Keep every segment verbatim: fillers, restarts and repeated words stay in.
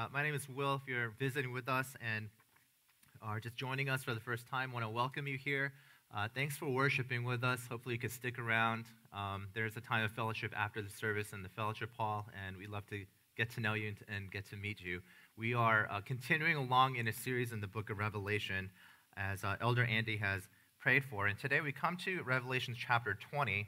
Uh, my name is Will, if you're visiting with us and are just joining us for the first time, I want to welcome you here. Uh, thanks for worshiping with us. Hopefully you can stick around. Um, there's a time of fellowship after the service in the fellowship hall, and we'd love to get to know you and, and get to meet you. We are uh, continuing along in a series in the book of Revelation, as uh, Elder Andy has prayed for. And today we come to Revelation chapter twenty,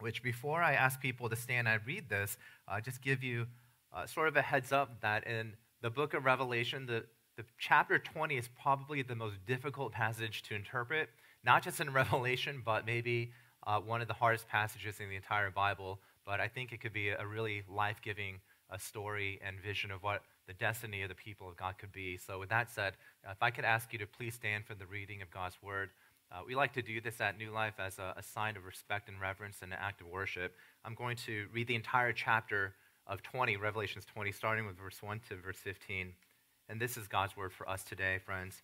which before I ask people to stand and read this, uh, just give you uh, sort of a heads up that in the book of Revelation, the, the chapter twenty is probably the most difficult passage to interpret, not just in Revelation, but maybe uh, one of the hardest passages in the entire Bible. But I think it could be a really life-giving uh, story and vision of what the destiny of the people of God could be. So with that said, if I could ask you to please stand for the reading of God's word. Uh, we like to do this at New Life as a, a sign of respect and reverence and an act of worship. I'm going to read the entire chapter of twenty, Revelations twenty, starting with verse one to verse fifteen. And this is God's word for us today, friends.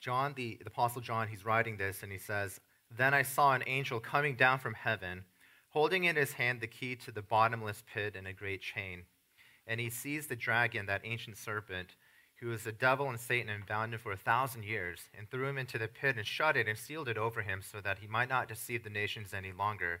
John, the, the Apostle John, he's writing this, and he says, "Then I saw an angel coming down from heaven, holding in his hand the key to the bottomless pit and a great chain. And he seized the dragon, that ancient serpent, who was the devil and Satan, and bound him for a thousand years, and threw him into the pit and shut it and sealed it over him, so that he might not deceive the nations any longer,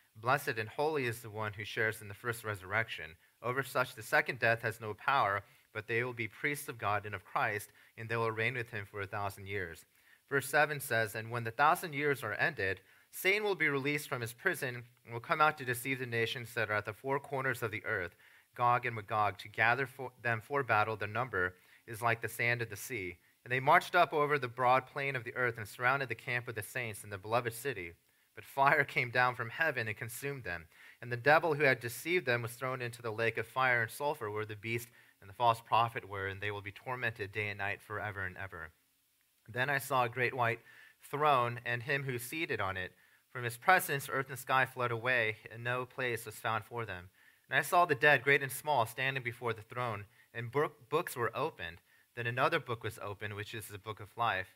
Blessed and holy is the one who shares in the first resurrection. Over such the second death has no power, but they will be priests of God and of Christ, and they will reign with him for a thousand years." Verse seven says, "And when the thousand years are ended, Satan will be released from his prison and will come out to deceive the nations that are at the four corners of the earth, Gog and Magog, to gather for them for battle. Their number is like the sand of the sea. And they marched up over the broad plain of the earth and surrounded the camp of the saints in the beloved city. But fire came down from heaven and consumed them. And the devil who had deceived them was thrown into the lake of fire and sulfur, where the beast and the false prophet were, and they will be tormented day and night forever and ever. Then I saw a great white throne and him who seated on it. From his presence earth and sky fled away, and no place was found for them. And I saw the dead, great and small, standing before the throne, and book, books were opened. Then another book was opened, which is the book of life.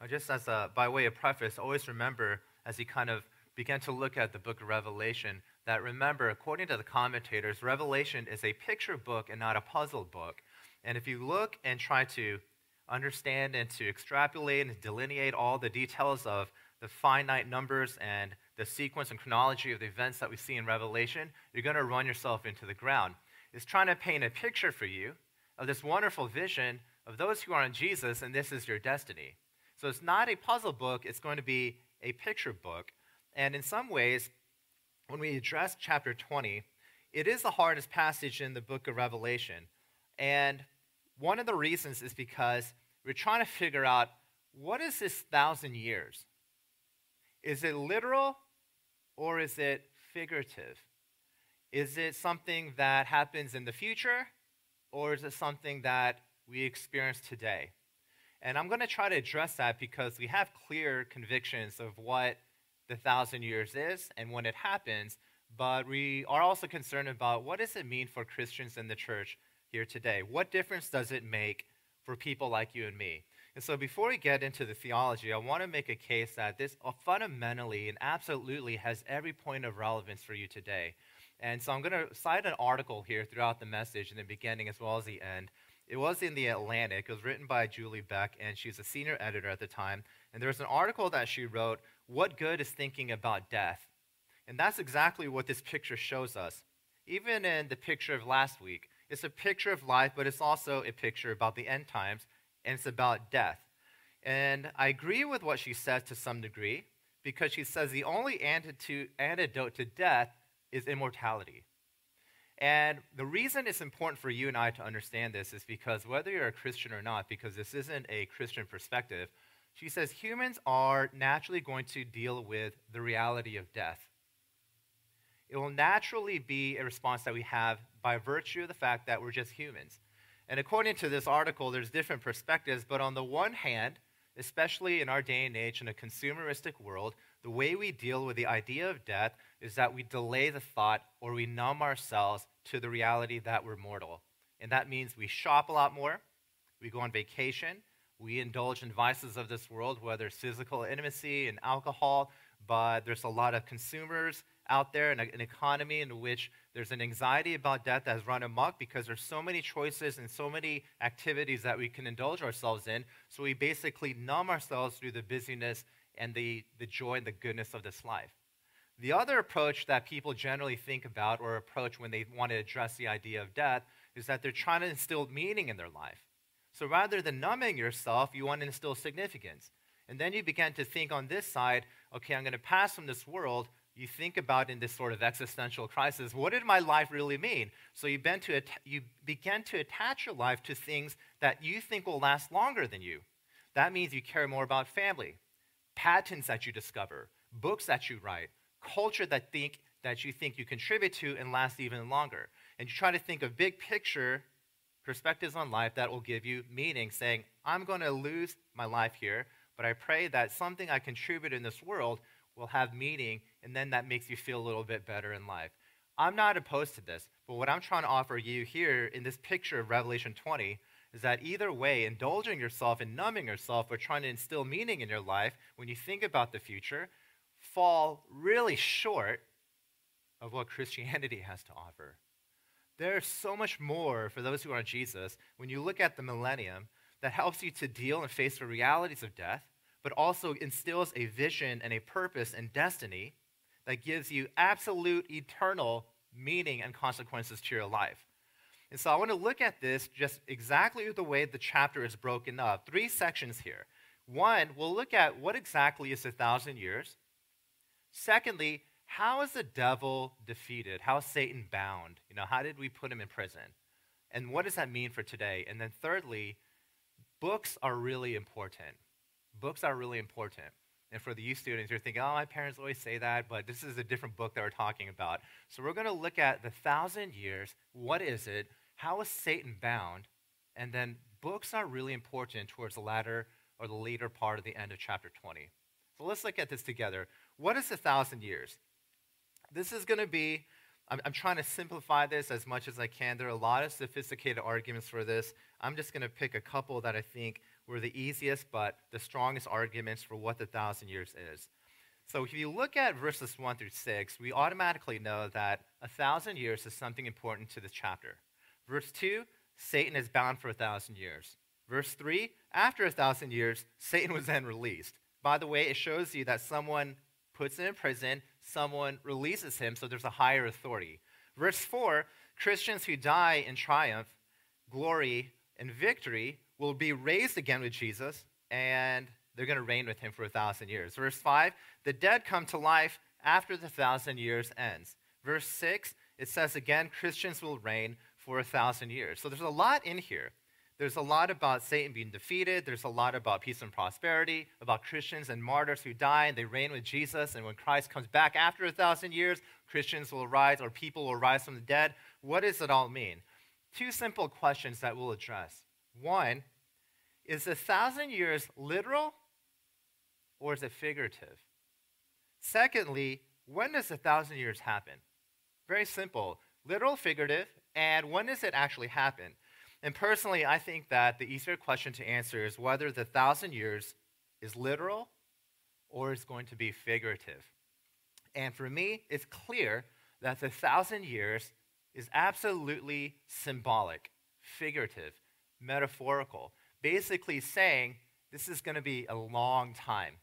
Now, just as a, by way of preface, always remember, as you kind of begin to look at the book of Revelation, that remember, according to the commentators, Revelation is a picture book and not a puzzle book. And if you look and try to understand and to extrapolate and delineate all the details of the finite numbers and the sequence and chronology of the events that we see in Revelation, you're going to run yourself into the ground. It's trying to paint a picture for you of this wonderful vision of those who are in Jesus, and this is your destiny. So it's not a puzzle book, it's going to be a picture book. And in some ways, when we address chapter twenty, it is the hardest passage in the book of Revelation. And one of the reasons is because we're trying to figure out, what is this thousand years? Is it literal or is it figurative? Is it something that happens in the future or is it something that we experience today? And I'm going to try to address that because we have clear convictions of what the thousand years is and when it happens, but we are also concerned about what does it mean for Christians in the church here today? What difference does it make for people like you and me? And so before we get into the theology, I want to make a case that this fundamentally and absolutely has every point of relevance for you today. And so I'm going to cite an article here throughout the message in the beginning as well as the end. It was in The Atlantic. It was written by Julie Beck, and she was a senior editor at the time. And there was an article that she wrote, "What Good is Thinking About Death?" And that's exactly what this picture shows us. Even in the picture of last week, it's a picture of life, but it's also a picture about the end times and it's about death. And I agree with what she says to some degree, because she says the only antidote to death is immortality. And the reason it's important for you and I to understand this is because whether you're a Christian or not, because this isn't a Christian perspective, she says humans are naturally going to deal with the reality of death. It will naturally be a response that we have by virtue of the fact that we're just humans. And according to this article, there's different perspectives, but on the one hand, especially in our day and age in a consumeristic world, the way we deal with the idea of death is that we delay the thought or we numb ourselves to the reality that we're mortal. And that means we shop a lot more, we go on vacation, we indulge in vices of this world, whether it's physical intimacy and alcohol, but there's a lot of consumers out there and an economy in which there's an anxiety about death that has run amok because there's so many choices and so many activities that we can indulge ourselves in, so we basically numb ourselves through the busyness and the, the joy and the goodness of this life. The other approach that people generally think about or approach when they want to address the idea of death is that they're trying to instill meaning in their life. So rather than numbing yourself, you want to instill significance. And then you begin to think on this side, okay, I'm going to pass from this world. You think about in this sort of existential crisis, what did my life really mean? So you begin to, you begin to attach your life to things that you think will last longer than you. That means you care more about family, patents that you discover, books that you write, culture that, think, that you think you contribute to and last even longer. And you try to think of big picture perspectives on life that will give you meaning, saying, I'm going to lose my life here, but I pray that something I contribute in this world will have meaning, and then that makes you feel a little bit better in life. I'm not opposed to this, but what I'm trying to offer you here in this picture of Revelation twenty is that either way, indulging yourself and numbing yourself or trying to instill meaning in your life when you think about the future fall really short of what Christianity has to offer. There's so much more for those who aren't Jesus when you look at the millennium that helps you to deal and face the realities of death, but also instills a vision and a purpose and destiny that gives you absolute eternal meaning and consequences to your life. And so I want to look at this just exactly the way the chapter is broken up. Three sections here. One, we'll look at what exactly is a thousand years. Secondly, how is the devil defeated? How is Satan bound? You know, how did we put him in prison? And what does that mean for today? And then thirdly, books are really important. Books are really important. And for the youth students, you're thinking, oh, my parents always say that, but this is a different book that we're talking about. So we're going to look at the thousand years. What is it? How is Satan bound? And then books are really important towards the latter or the later part of the end of chapter twenty. So let's look at this together. What is a thousand years? This is going to be, I'm, I'm trying to simplify this as much as I can. There are a lot of sophisticated arguments for this. I'm just going to pick a couple that I think were the easiest but the strongest arguments for what the thousand years is. So if you look at verses one through six, we automatically know that a thousand years is something important to this chapter. Verse two, Satan is bound for a thousand years. Verse three, after a thousand years, Satan was then released. By the way, it shows you that someone puts him in prison, someone releases him, so there's a higher authority. Verse four, Christians who die in triumph, glory, and victory will be raised again with Jesus, and they're going to reign with him for a thousand years. Verse five, the dead come to life after the thousand years ends. Verse six, it says again, Christians will reign for a thousand years. So there's a lot in here. There's a lot about Satan being defeated. There's a lot about peace and prosperity, about Christians and martyrs who die and they reign with Jesus. And when Christ comes back after a thousand years, Christians will rise, or people will rise from the dead. What does it all mean? Two simple questions that we'll address. One, is a thousand years literal or is it figurative? Secondly, when does a thousand years happen? Very simple, literal, figurative, and when does it actually happen? And personally, I think that the easier question to answer is whether the thousand years is literal or is going to be figurative. And for me, it's clear that the thousand years is absolutely symbolic, figurative, metaphorical. Basically saying this is going to be a long time.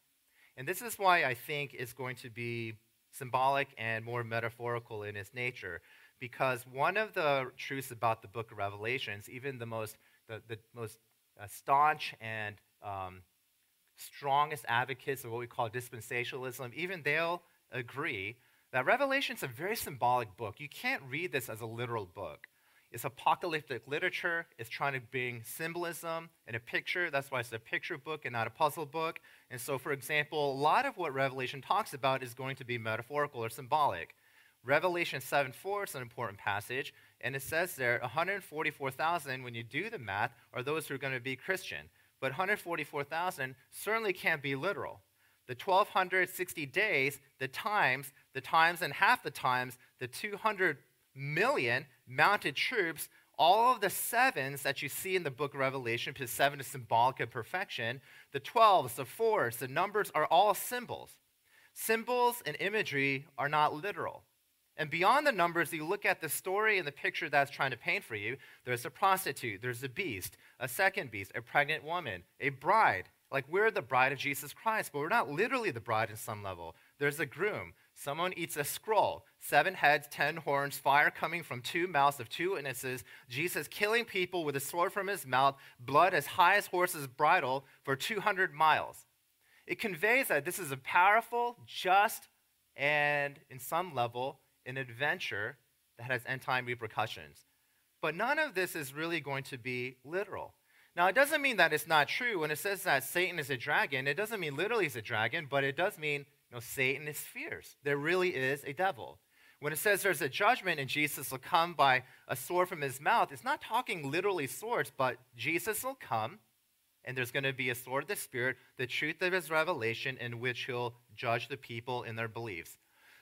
And this is why I think it's going to be symbolic and more metaphorical in its nature, because one of the truths about the book of Revelations, even the most, the, the most uh, staunch and um, strongest advocates of what we call dispensationalism, even they'll agree that Revelation is a very symbolic book. You can't read this as a literal book. It's apocalyptic literature. It's trying to bring symbolism and a picture. That's why it's a picture book and not a puzzle book. And so, for example, a lot of what Revelation talks about is going to be metaphorical or symbolic. Revelation seven four is an important passage, and it says there one hundred forty-four thousand, when you do the math, are those who are going to be Christian. But one hundred forty-four thousand certainly can't be literal. The twelve sixty days, the times, the times and half the times, the two hundred million mounted troops, all of the sevens that you see in the book of Revelation, because seven is symbolic of perfection, the twelves, the fours, the numbers are all symbols. Symbols and imagery are not literal. And beyond the numbers, you look at the story and the picture that's trying to paint for you. There's a prostitute, there's a beast, a second beast, a pregnant woman, a bride. Like, we're the bride of Jesus Christ, but we're not literally the bride in some level. There's a groom. Someone eats a scroll, seven heads, ten horns, fire coming from two mouths of two witnesses, Jesus killing people with a sword from his mouth, blood as high as horse's bridle for two hundred miles. It conveys that this is a powerful, just, and in some level, an adventure that has end-time repercussions. But none of this is really going to be literal. Now, it doesn't mean that it's not true. When it says that Satan is a dragon, it doesn't mean literally he's a dragon, but it does mean you know, Satan is fierce. There really is a devil. When it says there's a judgment and Jesus will come by a sword from his mouth, it's not talking literally swords, but Jesus will come and there's going to be a sword of the Spirit, the truth of his revelation, in which he'll judge the people in their beliefs.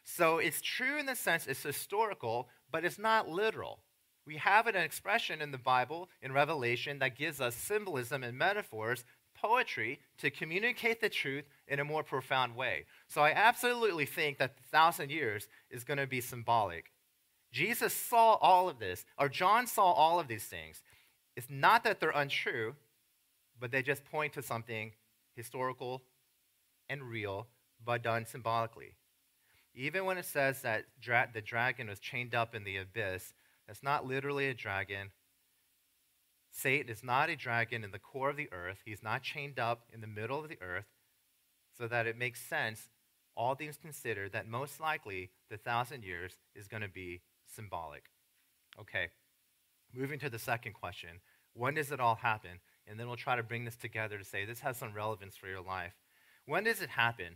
So it's true in the sense it's historical, but it's not literal. We have an expression in the Bible, in Revelation, that gives us symbolism and metaphors, poetry, to communicate the truth in a more profound way. So I absolutely think that the thousand years is going to be symbolic. Jesus saw all of this, or John saw all of these things. It's not that they're untrue, but they just point to something historical and real, but done symbolically. Even when it says that dra- the dragon was chained up in the abyss, that's not literally a dragon. Satan is not a dragon in the core of the earth. He's not chained up in the middle of the earth, so that it makes sense, all things considered, that most likely the thousand years is going to be symbolic. Okay, moving to the second question. When does it all happen? And then we'll try to bring this together to say this has some relevance for your life. When does it happen?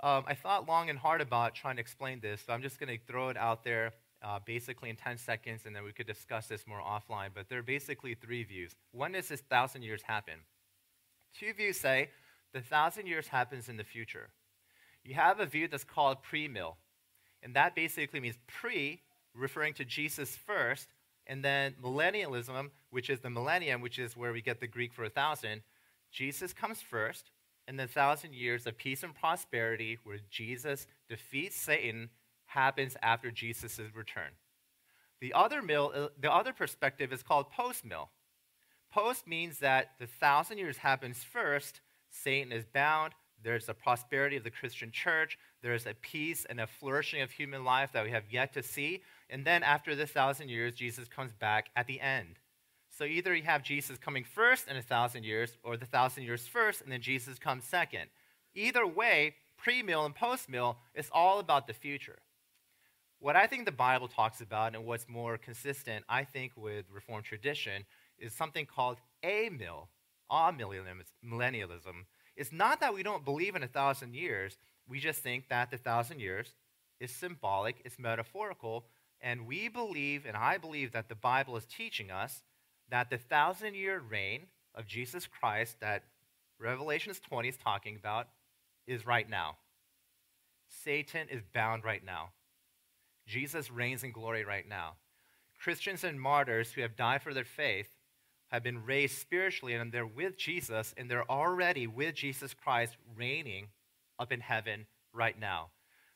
Um, I thought long and hard about trying to explain this, so I'm just going to throw it out there uh, basically in ten seconds, and then we could discuss this more offline. But there are basically three views. When does this thousand years happen? Two views say the thousand years happens in the future. You have a view that's called premill, and that basically means pre, referring to Jesus first, and then millennialism, which is the millennium, which is where we get the Greek for a thousand. Jesus comes first, and the thousand years of peace and prosperity, where Jesus defeats Satan, happens after Jesus' return. The other mill, the other perspective is called post-mill. Post means that the thousand years happens first, Satan is bound, there's a prosperity of the Christian church, there's a peace and a flourishing of human life that we have yet to see, and then after the thousand years, Jesus comes back at the end. So either you have Jesus coming first in a thousand years, or the thousand years first, and then Jesus comes second. Either way, pre-mill and post-mill, it's all about the future. What I think the Bible talks about, and what's more consistent, I think, with Reformed tradition, is something called a-mill, amillennialism. It's not that we don't believe in a thousand years, we just think that the thousand years is symbolic, it's metaphorical, and we believe, and I believe, that the Bible is teaching us that the thousand-year reign of Jesus Christ that Revelation twenty is talking about is right now. Satan is bound right now. Jesus reigns in glory right now. Christians and martyrs who have died for their faith have been raised spiritually, and they're with Jesus, and they're already with Jesus Christ reigning up in heaven right now.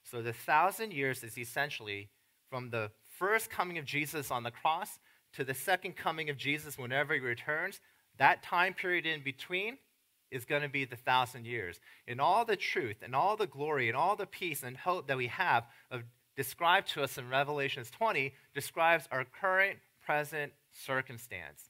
So the thousand years is essentially from the first coming of Jesus on the cross to the second coming of Jesus whenever he returns. That time period in between is going to be the thousand years. And all the truth and all the glory and all the peace and hope that we have of described to us in Revelation twenty describes our current, present circumstance.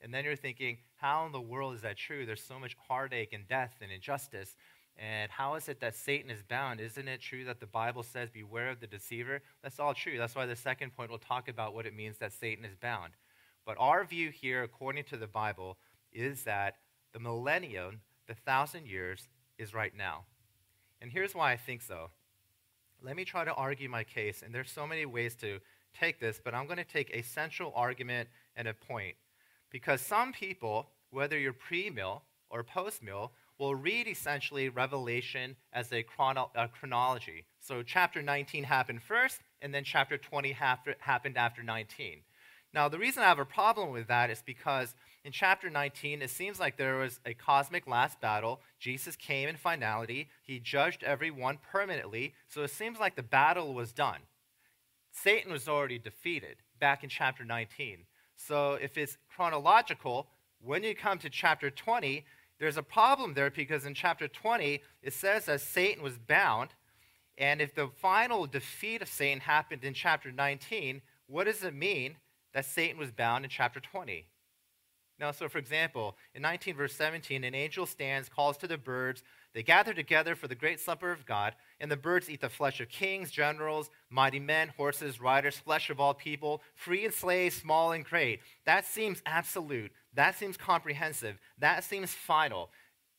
And then you're thinking, How in the world is that true? There's so much heartache and death and injustice. And how is it that Satan is bound? Isn't it true that the Bible says, beware of the deceiver? That's all true. That's why the second point will talk about what it means that Satan is bound. But our view here, according to the Bible, is that the millennium, the thousand years, is right now. And here's why I think so. Let me try to argue my case, and there's so many ways to take this, but I'm going to take a central argument and a point. Because some people, whether you're pre-mill or post-mill, will read essentially Revelation as a, chrono a chronology. So chapter nineteen happened first, and then chapter twenty after, happened after nineteen. Now, the reason I have a problem with that is because in chapter nineteen, it seems like there was a cosmic last battle. Jesus came in finality. He judged everyone permanently. So it seems like the battle was done. Satan was already defeated back in chapter nineteen. So if it's chronological, when you come to chapter twenty, there's a problem there because in chapter twenty, it says that Satan was bound. And if the final defeat of Satan happened in chapter nineteen, what does it mean that Satan was bound in chapter twenty? Now, so for example, in nineteen verse seventeen, an angel stands, calls to the birds. They gather together for the great supper of God, and the birds eat the flesh of kings, generals, mighty men, horses, riders, flesh of all people, free and slave, small and great. That seems absolute. That seems comprehensive. That seems final.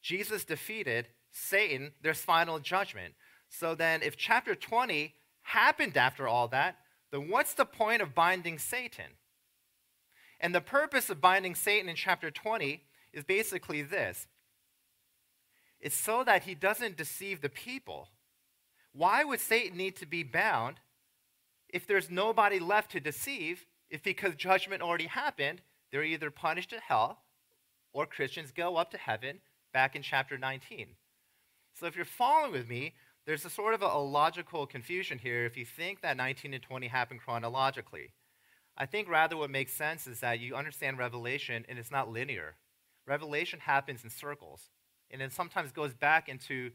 Jesus defeated Satan. There's final judgment. So then if chapter twenty happened after all that, then what's the point of binding Satan? And the purpose of binding Satan in chapter twenty is basically this. It's so that he doesn't deceive the people. Why would Satan need to be bound if there's nobody left to deceive, if because judgment already happened, they're either punished to hell or Christians go up to heaven back in chapter nineteen? So if you're following with me, there's a sort of a logical confusion here if you think that nineteen and twenty happen chronologically. I think rather what makes sense is that you understand Revelation and it's not linear. Revelation happens in circles, and it sometimes goes back into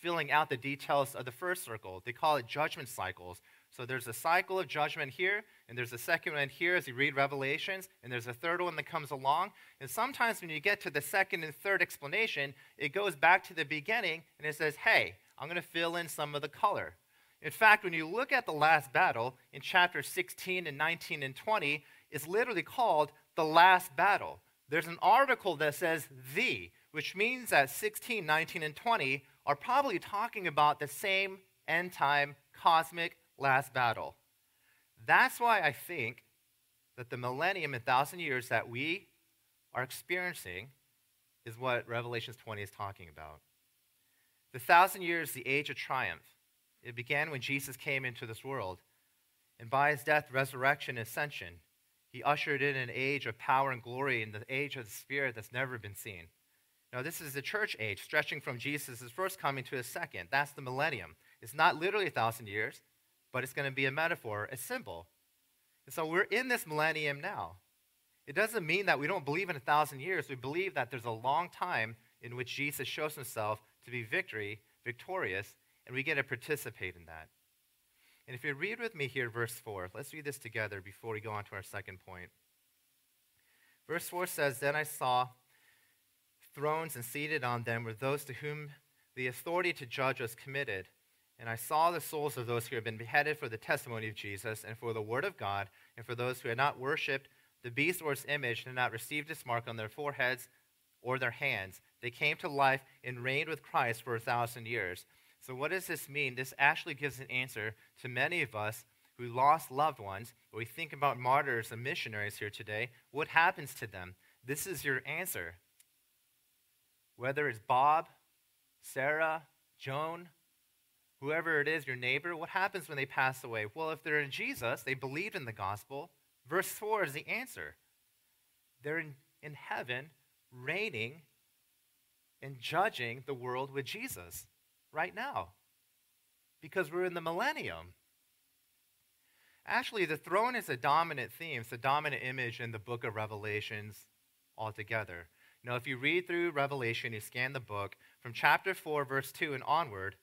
filling out the details of the first circle. They call it judgment cycles. So there's a cycle of judgment here, and there's a second one here as you read Revelations, and there's a third one that comes along. And sometimes when you get to the second and third explanation, it goes back to the beginning, and it says, hey, I'm going to fill in some of the color. In fact, when you look at the last battle in chapter sixteen and nineteen and twenty, it's literally called the last battle. There's an article that says the, which means that sixteen, nineteen, and twenty are probably talking about the same end time cosmic last battle. That's why I think that the millennium and thousand years that we are experiencing is what Revelation twenty is talking about. The thousand years, the age of triumph. It began when Jesus came into this world. And by his death, resurrection, and ascension, he ushered in an age of power and glory and the age of the Spirit that's never been seen. Now, this is the church age, stretching from Jesus' first coming to his second. That's the millennium. It's not literally a thousand years, but it's going to be a metaphor, a symbol. And so we're in this millennium now. It doesn't mean that we don't believe in a thousand years. We believe that there's a long time in which Jesus shows himself to be victory, victorious, and we get to participate in that. And if you read with me here, verse four, let's read this together before we go on to our second point. Verse four says, "Then I saw thrones, and seated on them were those to whom the authority to judge was committed. And I saw the souls of those who had been beheaded for the testimony of Jesus and for the word of God, and for those who had not worshipped the beast or its image and had not received its mark on their foreheads or their hands. They came to life and reigned with Christ for a thousand years." So what does this mean? This actually gives an answer to many of us who lost loved ones. When we think about martyrs and missionaries here today, what happens to them? This is your answer. Whether it's Bob, Sarah, Joan, whoever it is, your neighbor, what happens when they pass away? Well, if they're in Jesus, they believed in the gospel. Verse four is the answer. They're in, in heaven, reigning and judging the world with Jesus right now, because we're in the millennium. Actually, the throne is a dominant theme. It's a dominant image in the book of Revelations altogether. Now, if you read through Revelation, you scan the book, from chapter four, verse two and onward,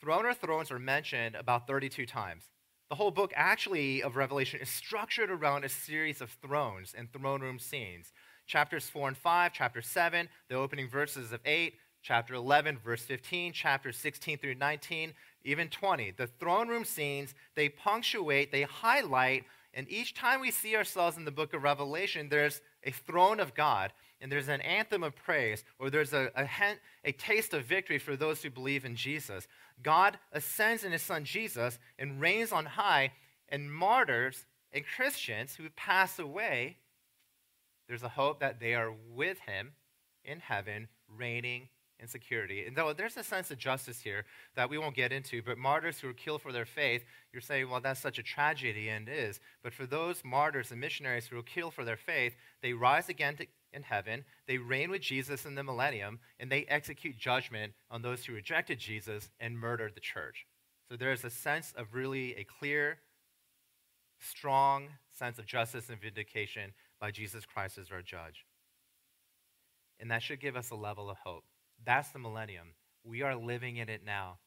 throne or thrones are mentioned about thirty-two times. The whole book actually of Revelation is structured around a series of thrones and throne room scenes. Chapters four and five, chapter seven, the opening verses of eight, chapter eleven, verse fifteen, chapters sixteen through nineteen, even twenty. The throne room scenes, they punctuate, they highlight, and each time we see ourselves in the book of Revelation, there's a throne of God, and there's an anthem of praise, or there's a, a, a taste of victory for those who believe in Jesus. God ascends in his son Jesus and reigns on high, and martyrs and Christians who pass away, there's a hope that they are with him in heaven, reigning in security. And though there's a sense of justice here that we won't get into, but martyrs who are killed for their faith, you're saying, well, that's such a tragedy, and it is. But for those martyrs and missionaries who are killed for their faith, they rise again to, in heaven, they reign with Jesus in the millennium, and they execute judgment on those who rejected Jesus and murdered the church. So there's a sense of really a clear, strong sense of justice and vindication by Jesus Christ as our judge. And that should give us a level of hope. That's the millennium. We are living in it now.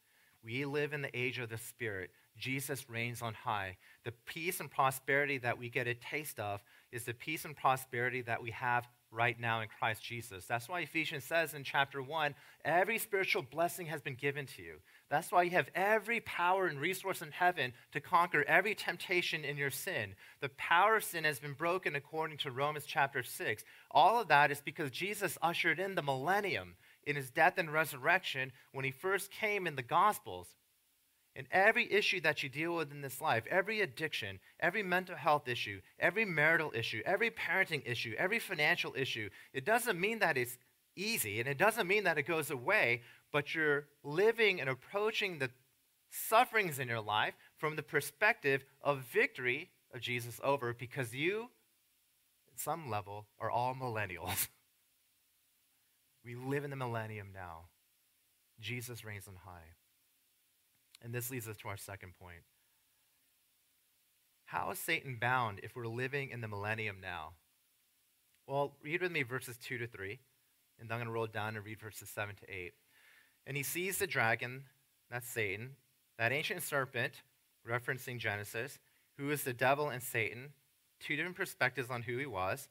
We live in the age of the Spirit. Jesus reigns on high. The peace and prosperity that we get a taste of is the peace and prosperity that we have right now in Christ Jesus. That's why Ephesians says in chapter one, every spiritual blessing has been given to you. That's why you have every power and resource in heaven to conquer every temptation in your sin. The power of sin has been broken according to Romans chapter six. All of that is because Jesus ushered in the millennium in his death and resurrection when he first came in the Gospels. And every issue that you deal with in this life, every addiction, every mental health issue, every marital issue, every parenting issue, every financial issue, it doesn't mean that it's easy, and it doesn't mean that it goes away, but you're living and approaching the sufferings in your life from the perspective of victory of Jesus over, because you, at some level, are all millennials. We live in the millennium now. Jesus reigns on high. And this leads us to our second point. How is Satan bound if we're living in the millennium now? Well, read with me verses two to three, and then I'm going to roll down and read verses seven to eight. And he seized the dragon, that's Satan, that ancient serpent, referencing Genesis, who is the devil and Satan, two different perspectives on who he was,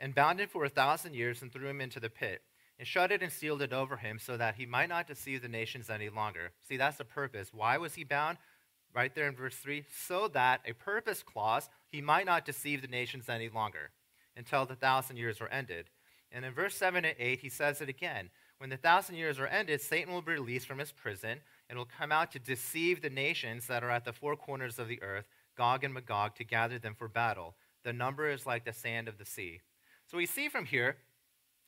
and bound him for a thousand years and threw him into the pit, and shut it and sealed it over him so that he might not deceive the nations any longer. See, that's the purpose. Why was he bound? Right there in verse three, so that, a purpose clause, he might not deceive the nations any longer until the thousand years were ended. And in verse seven and eight, he says it again. When the thousand years are ended, Satan will be released from his prison and will come out to deceive the nations that are at the four corners of the earth, Gog and Magog, to gather them for battle. The number is like the sand of the sea. So we see from here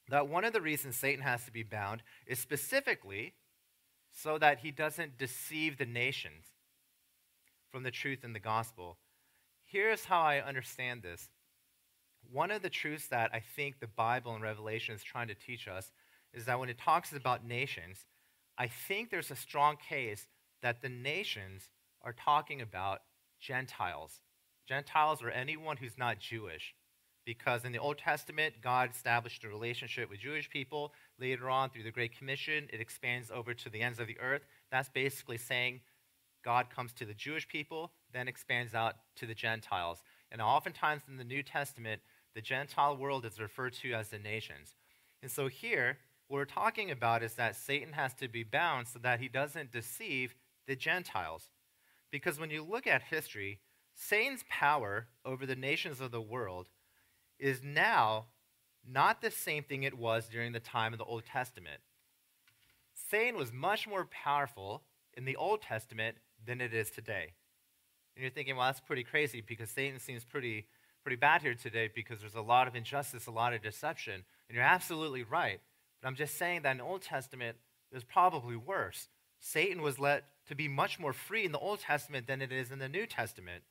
that one of the reasons Satan has to be bound is specifically so that he doesn't deceive the nations from the truth in the gospel. Here's how I understand this. One of the truths that I think the Bible and Revelation is trying to teach us is that when it talks about nations, I think there's a strong case that the nations are talking about Gentiles. Gentiles or anyone who's not Jewish. Because in the Old Testament, God established a relationship with Jewish people. Later on, through the Great Commission, it expands over to the ends of the earth. That's basically saying God comes to the Jewish people, then expands out to the Gentiles. And oftentimes in the New Testament, the Gentile world is referred to as the nations. And so here, what we're talking about is that Satan has to be bound so that he doesn't deceive the Gentiles. Because when you look at history, Satan's power over the nations of the world is now not the same thing it was during the time of the Old Testament. Satan was much more powerful in the Old Testament than it is today. And you're thinking, well, that's pretty crazy because Satan seems pretty, pretty bad here today because there's a lot of injustice, a lot of deception. And you're absolutely right. But I'm just saying that in the Old Testament, it was probably worse. Satan was let to be much more free in the Old Testament than it is in the New Testament.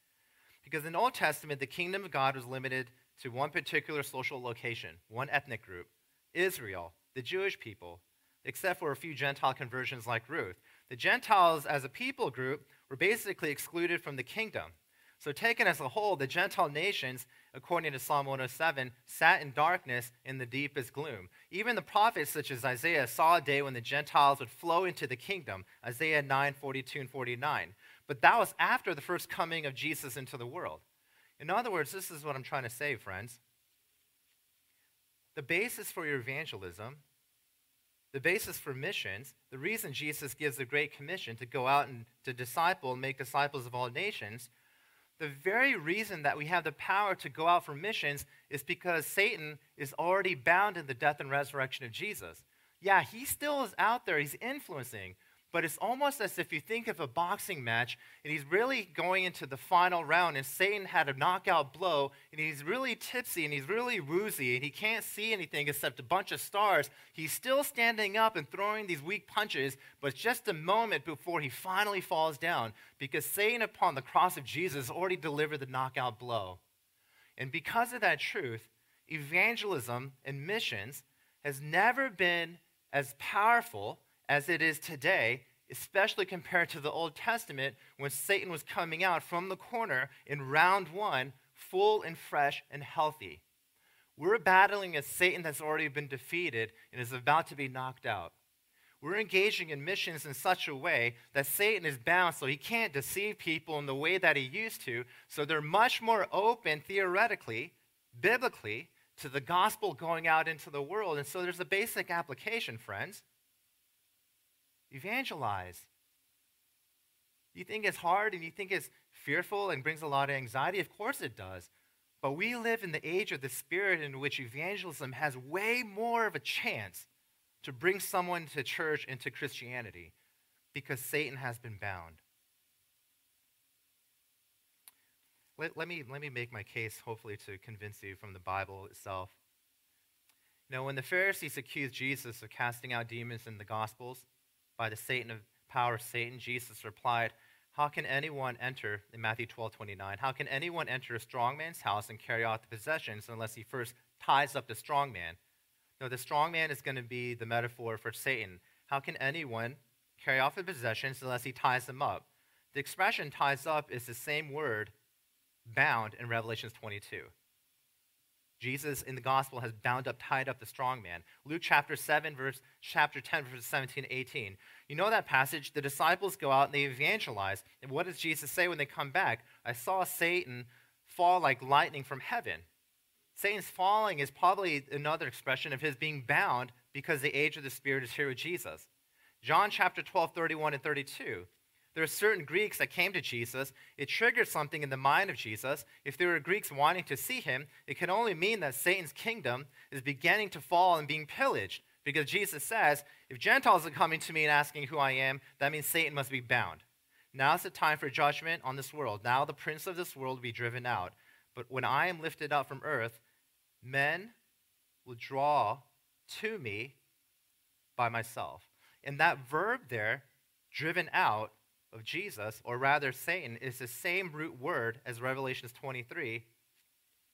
Because in the Old Testament, the kingdom of God was limited to one particular social location, one ethnic group, Israel, the Jewish people, except for a few Gentile conversions like Ruth. The Gentiles as a people group were basically excluded from the kingdom. So taken as a whole, the Gentile nations, according to Psalm one oh seven, sat in darkness in the deepest gloom. Even the prophets such as Isaiah saw a day when the Gentiles would flow into the kingdom, Isaiah nine forty-two and forty-nine. But that was after the first coming of Jesus into the world. In other words, this is what I'm trying to say, friends. the basis for your evangelism, the basis for missions, the reason Jesus gives the Great Commission to go out and to disciple and make disciples of all nations, the very reason that we have the power to go out for missions is because Satan is already bound in the death and resurrection of Jesus. Yeah, he still is out there. He's influencing. But it's almost as if you think of a boxing match, and he's really going into the final round, and Satan had a knockout blow, and he's really tipsy, and he's really woozy, and he can't see anything except a bunch of stars. He's still standing up and throwing these weak punches, but it's just a moment before he finally falls down, because Satan upon the cross of Jesus already delivered the knockout blow. And because of that truth, evangelism and missions has never been as powerful as it is today, especially compared to the Old Testament when Satan was coming out from the corner in round one, full and fresh and healthy. We're battling a Satan that's already been defeated and is about to be knocked out. We're engaging in missions in such a way that Satan is bound so he can't deceive people in the way that he used to, so they're much more open theoretically, biblically, to the gospel going out into the world. And so there's a basic application, friends. Evangelize. You think it's hard and you think it's fearful and brings a lot of anxiety? Of course it does. But we live in the age of the Spirit in which evangelism has way more of a chance to bring someone to church and to Christianity because Satan has been bound. Let, let me, let me make my case, hopefully, to convince you from the Bible itself. Now, when the Pharisees accused Jesus of casting out demons in the Gospels, by the Satan of power of Satan, Jesus replied, "How can anyone enter," in Matthew twelve twenty-nine, "how can anyone enter a strong man's house and carry out the possessions unless he first ties up the strong man?" No, the strong man is going to be the metaphor for Satan. How can anyone carry off the possessions unless he ties them up? The expression "ties up" is the same word bound in Revelation twenty-two. Jesus in the gospel has bound up, tied up the strong man. Luke chapter seven, verse, chapter ten, verses seventeen and eighteen. You know that passage. The disciples go out and they evangelize. And what does Jesus say when they come back? "I saw Satan fall like lightning from heaven." Satan's falling is probably another expression of his being bound because the age of the Spirit is here with Jesus. John chapter twelve, thirty-one and thirty-two. There are certain Greeks that came to Jesus. It triggered something in the mind of Jesus. If there were Greeks wanting to see him, it can only mean that Satan's kingdom is beginning to fall and being pillaged, because Jesus says, if Gentiles are coming to me and asking who I am, that means Satan must be bound. Now is the time for judgment on this world. Now the prince of this world will be driven out. But when I am lifted up from earth, men will draw to me by myself. And that verb there, driven out, of Jesus, or rather Satan, is the same root word as Revelation twenty-three.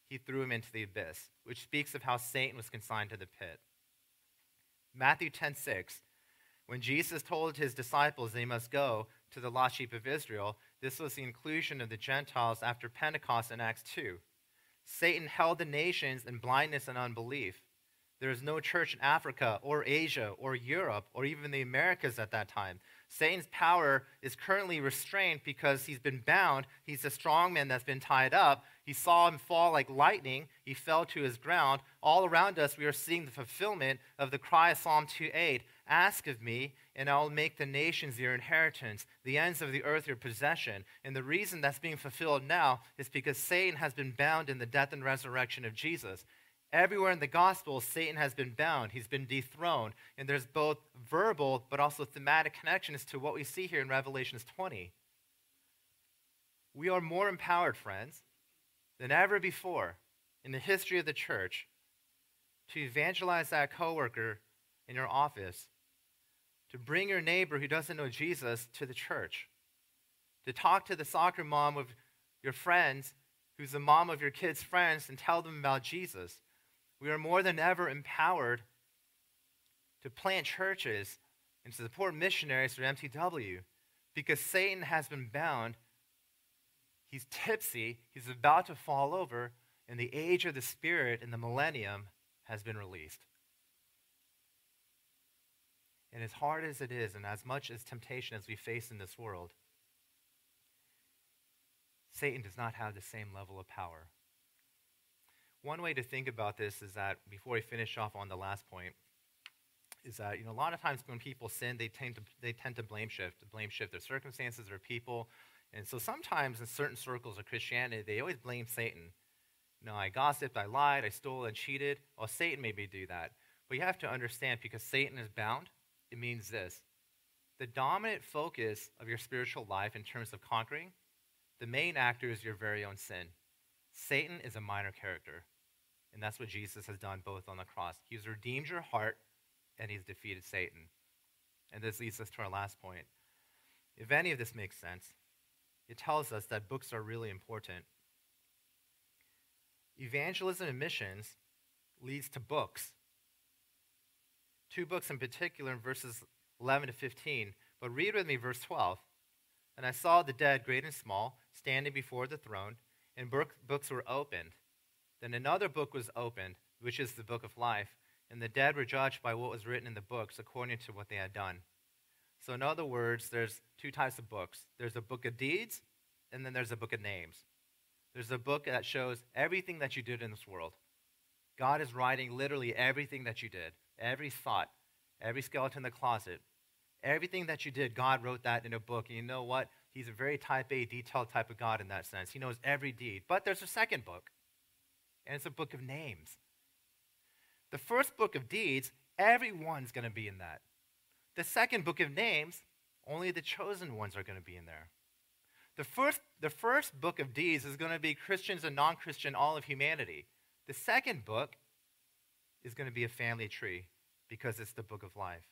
He threw him into the abyss, which speaks of how Satan was consigned to the pit. Matthew ten six, when Jesus told his disciples they must go to the lost sheep of Israel, this was the inclusion of the Gentiles after Pentecost in Acts two. Satan held the nations in blindness and unbelief. There is no church in Africa or Asia or Europe or even the Americas at that time. Satan's power is currently restrained because he's been bound. He's a strong man that's been tied up. He saw him fall like lightning. He fell to his ground. All around us, we are seeing the fulfillment of the cry of Psalm two eight, "Ask of me, and I will make the nations your inheritance, the ends of the earth your possession." And the reason that's being fulfilled now is because Satan has been bound in the death and resurrection of Jesus. Everywhere in the gospel, Satan has been bound. He's been dethroned. And there's both verbal but also thematic connections to what we see here in Revelation twenty. We are more empowered, friends, than ever before in the history of the church to evangelize that coworker in your office, to bring your neighbor who doesn't know Jesus to the church, to talk to the soccer mom of your friends who's the mom of your kids' friends and tell them about Jesus. We are more than ever empowered to plant churches and to support missionaries through M T W because Satan has been bound. He's tipsy. He's about to fall over. And the age of the Spirit in the millennium has been released. And as hard as it is and as much as temptation as we face in this world, Satan does not have the same level of power. one way to think about this is that, before we finish off on the last point, is that, you know, a lot of times when people sin, they tend to they tend to blame shift, blame shift their circumstances, their people. And so sometimes in certain circles of Christianity, they always blame Satan. You know, I gossiped, I lied, I stole and cheated. Well, Satan made me do that. But you have to understand, because Satan is bound, it means this. The dominant focus of your spiritual life in terms of conquering, the main actor is your very own sin. Satan is a minor character. And that's what Jesus has done both on the cross. He's redeemed your heart, and he's defeated Satan. And this leads us to our last point. If any of this makes sense, it tells us that books are really important. Evangelism and missions leads to books. Two books in particular in verses eleven to fifteen, but read with me verse twelve. And I saw the dead, great and small, standing before the throne, and books were opened. Then another book was opened, which is the book of life, and the dead were judged by what was written in the books according to what they had done. So in other words, there's two types of books. There's a book of deeds, and then there's a book of names. There's a book that shows everything that you did in this world. God is writing literally everything that you did, every thought, every skeleton in the closet. Everything that you did, God wrote that in a book. And you know what? He's a very type A, detailed type of God in that sense. He knows every deed. But there's a second book, and it's a book of names. The first book of deeds, everyone's going to be in that. The second book of names, only the chosen ones are going to be in there. The first, the first book of deeds is going to be Christians and non-Christian, all of humanity. The second book is going to be a family tree, because it's the book of life.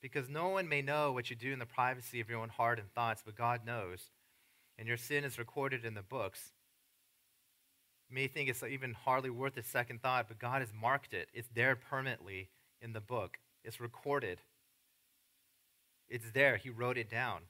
Because no one may know what you do in the privacy of your own heart and thoughts, but God knows, and your sin is recorded in the books. You may think it's even hardly worth a second thought, but God has marked it. It's there permanently in the book. It's recorded. It's there. He wrote it down.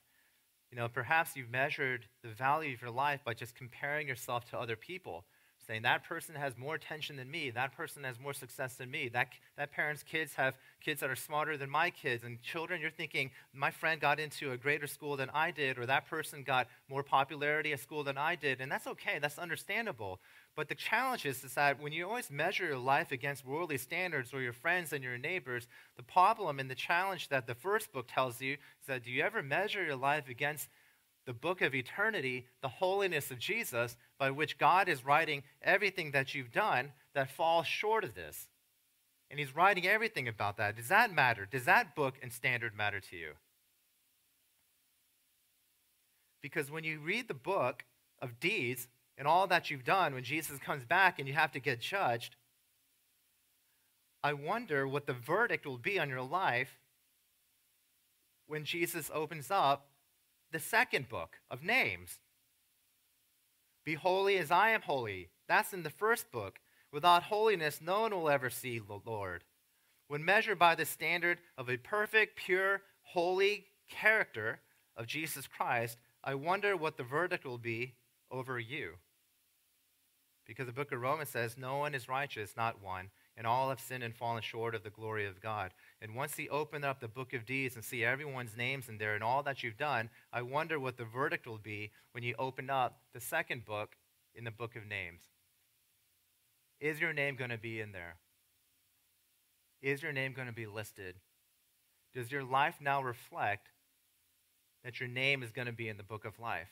You know, perhaps you've measured the value of your life by just comparing yourself to other people, saying that person has more attention than me, that person has more success than me, that, that parent's kids have kids that are smarter than my kids, and children, you're thinking, my friend got into a greater school than I did, or that person got more popularity at school than I did, and that's okay, that's understandable. But the challenge is, is that when you always measure your life against worldly standards or your friends and your neighbors, the problem and the challenge that the first book tells you is that, do you ever measure your life against the book of eternity, the holiness of Jesus, by which God is writing everything that you've done that falls short of this? And he's writing everything about that. Does that matter? Does that book and standard matter to you? Because when you read the book of deeds and all that you've done, when Jesus comes back and you have to get judged, I wonder what the verdict will be on your life when Jesus opens up the second book of names. Be holy as I am holy. That's in the first book. Without holiness, no one will ever see the Lord. When measured by the standard of a perfect, pure, holy character of Jesus Christ, I wonder what the verdict will be over you. Because the book of Romans says, no one is righteous, not one, and all have sinned and fallen short of the glory of God. And once he opened up the book of deeds and see everyone's names in there and all that you've done, I wonder what the verdict will be when you open up the second book in the book of names. Is your name going to be in there? Is your name going to be listed? Does your life now reflect that your name is going to be in the book of life?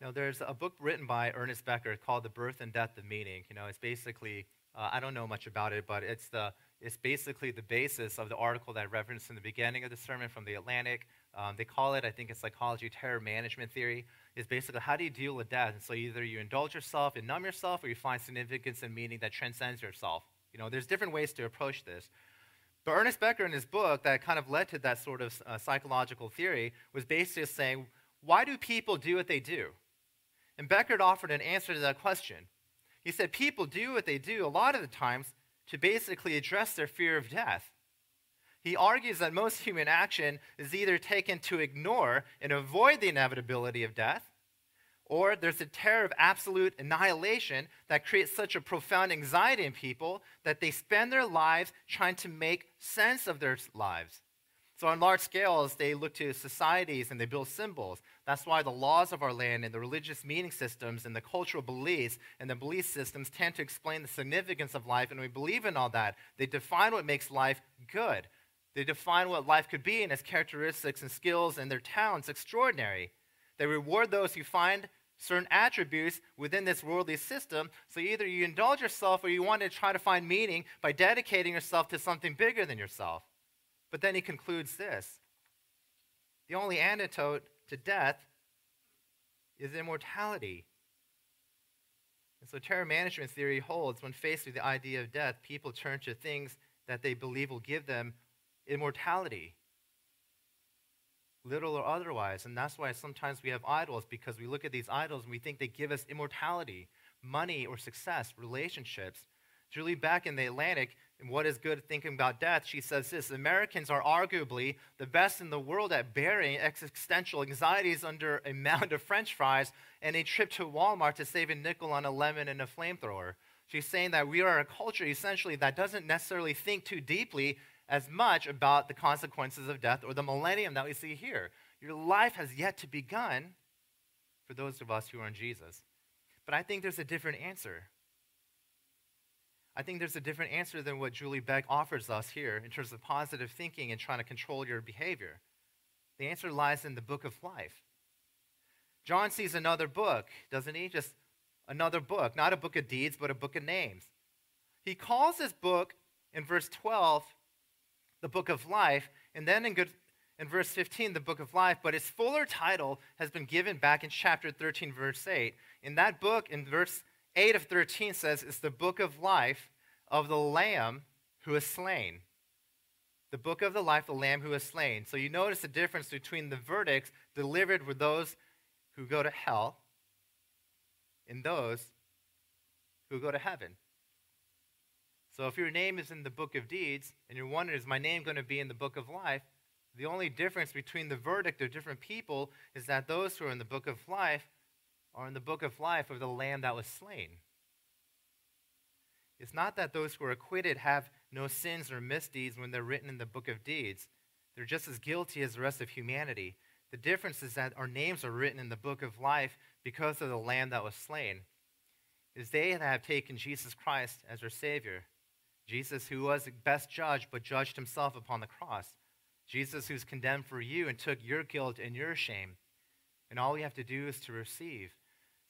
Now, there's a book written by Ernest Becker called The Birth and Death of Meaning. You know, it's basically, uh, I don't know much about it, but it's, the, it's basically the basis of the article that I referenced in the beginning of the sermon from The Atlantic. Um, they call it, I think it's psychology, terror management theory. It's basically, how do you deal with death? And so either you indulge yourself and numb yourself, or you find significance and meaning that transcends yourself. You know, there's different ways to approach this. But Ernest Becker, in his book that kind of led to that sort of uh, psychological theory, was basically saying, why do people do what they do? And Becker offered an answer to that question. He said, people do what they do a lot of the times to basically address their fear of death. He argues that most human action is either taken to ignore and avoid the inevitability of death, or there's a terror of absolute annihilation that creates such a profound anxiety in people that they spend their lives trying to make sense of their lives. So on large scales, they look to societies and they build symbols. That's why the laws of our land and the religious meaning systems and the cultural beliefs and the belief systems tend to explain the significance of life, and we believe in all that. They define what makes life good. They define what life could be and its characteristics and skills and their talents extraordinary. They reward those who find certain attributes within this worldly system, so either you indulge yourself or you want to try to find meaning by dedicating yourself to something bigger than yourself. But then he concludes this: the only antidote to death is immortality. And so terror management theory holds when faced with the idea of death, people turn to things that they believe will give them immortality, literal or otherwise. And that's why sometimes we have idols, because we look at these idols and we think they give us immortality, money or success, relationships. Julie Beck in The Atlantic, in What is Good Thinking About Death, she says this: Americans are arguably the best in the world at burying existential anxieties under a mound of French fries and a trip to Walmart to save a nickel on a lemon and a flamethrower. She's saying that we are a culture essentially that doesn't necessarily think too deeply as much about the consequences of death or the millennium that we see here. Your life has yet to begun for those of us who are in Jesus. But I think there's a different answer. I think there's a different answer than what Julie Beck offers us here in terms of positive thinking and trying to control your behavior. The answer lies in the book of life. John sees another book, doesn't he? Just another book, not a book of deeds, but a book of names. He calls this book in verse twelve the book of life, and then in, good, in verse fifteen the book of life, but its fuller title has been given back in chapter thirteen, verse eight. In that book, in verse eight of thirteen says, it's the book of life of the Lamb who is slain. The book of the life, the Lamb who is slain. So you notice the difference between the verdicts delivered with those who go to hell and those who go to heaven. So if your name is in the book of deeds and you're wondering, is my name going to be in the book of life? The only difference between the verdict of different people is that those who are in the book of life are in the book of life of the Lamb that was slain. It's not that those who are acquitted have no sins or misdeeds when they're written in the book of deeds. They're just as guilty as the rest of humanity. The difference is that our names are written in the book of life because of the Lamb that was slain. It's they that have taken Jesus Christ as their Savior. Jesus who was the best judge but judged himself upon the cross. Jesus who's condemned for you and took your guilt and your shame. And all we have to do is to receive.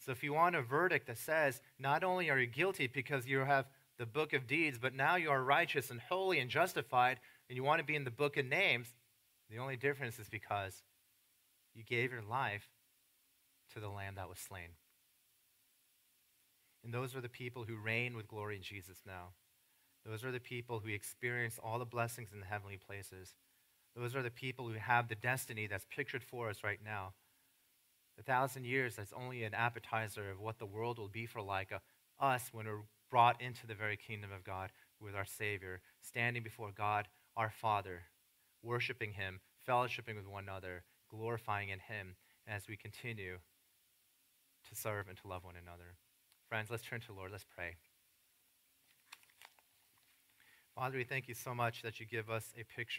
So if you want a verdict that says, not only are you guilty because you have the book of deeds, but now you are righteous and holy and justified, and you want to be in the book of names, the only difference is because you gave your life to the Lamb that was slain. And those are the people who reign with glory in Jesus now. Those are the people who experience all the blessings in the heavenly places. Those are the people who have the destiny that's pictured for us right now. A thousand years, that's only an appetizer of what the world will be for like uh, us when we're brought into the very kingdom of God with our Savior, standing before God, our Father, worshiping him, fellowshipping with one another, glorifying in him as we continue to serve and to love one another. Friends, let's turn to the Lord. Let's pray. Father, we thank you so much that you give us a picture.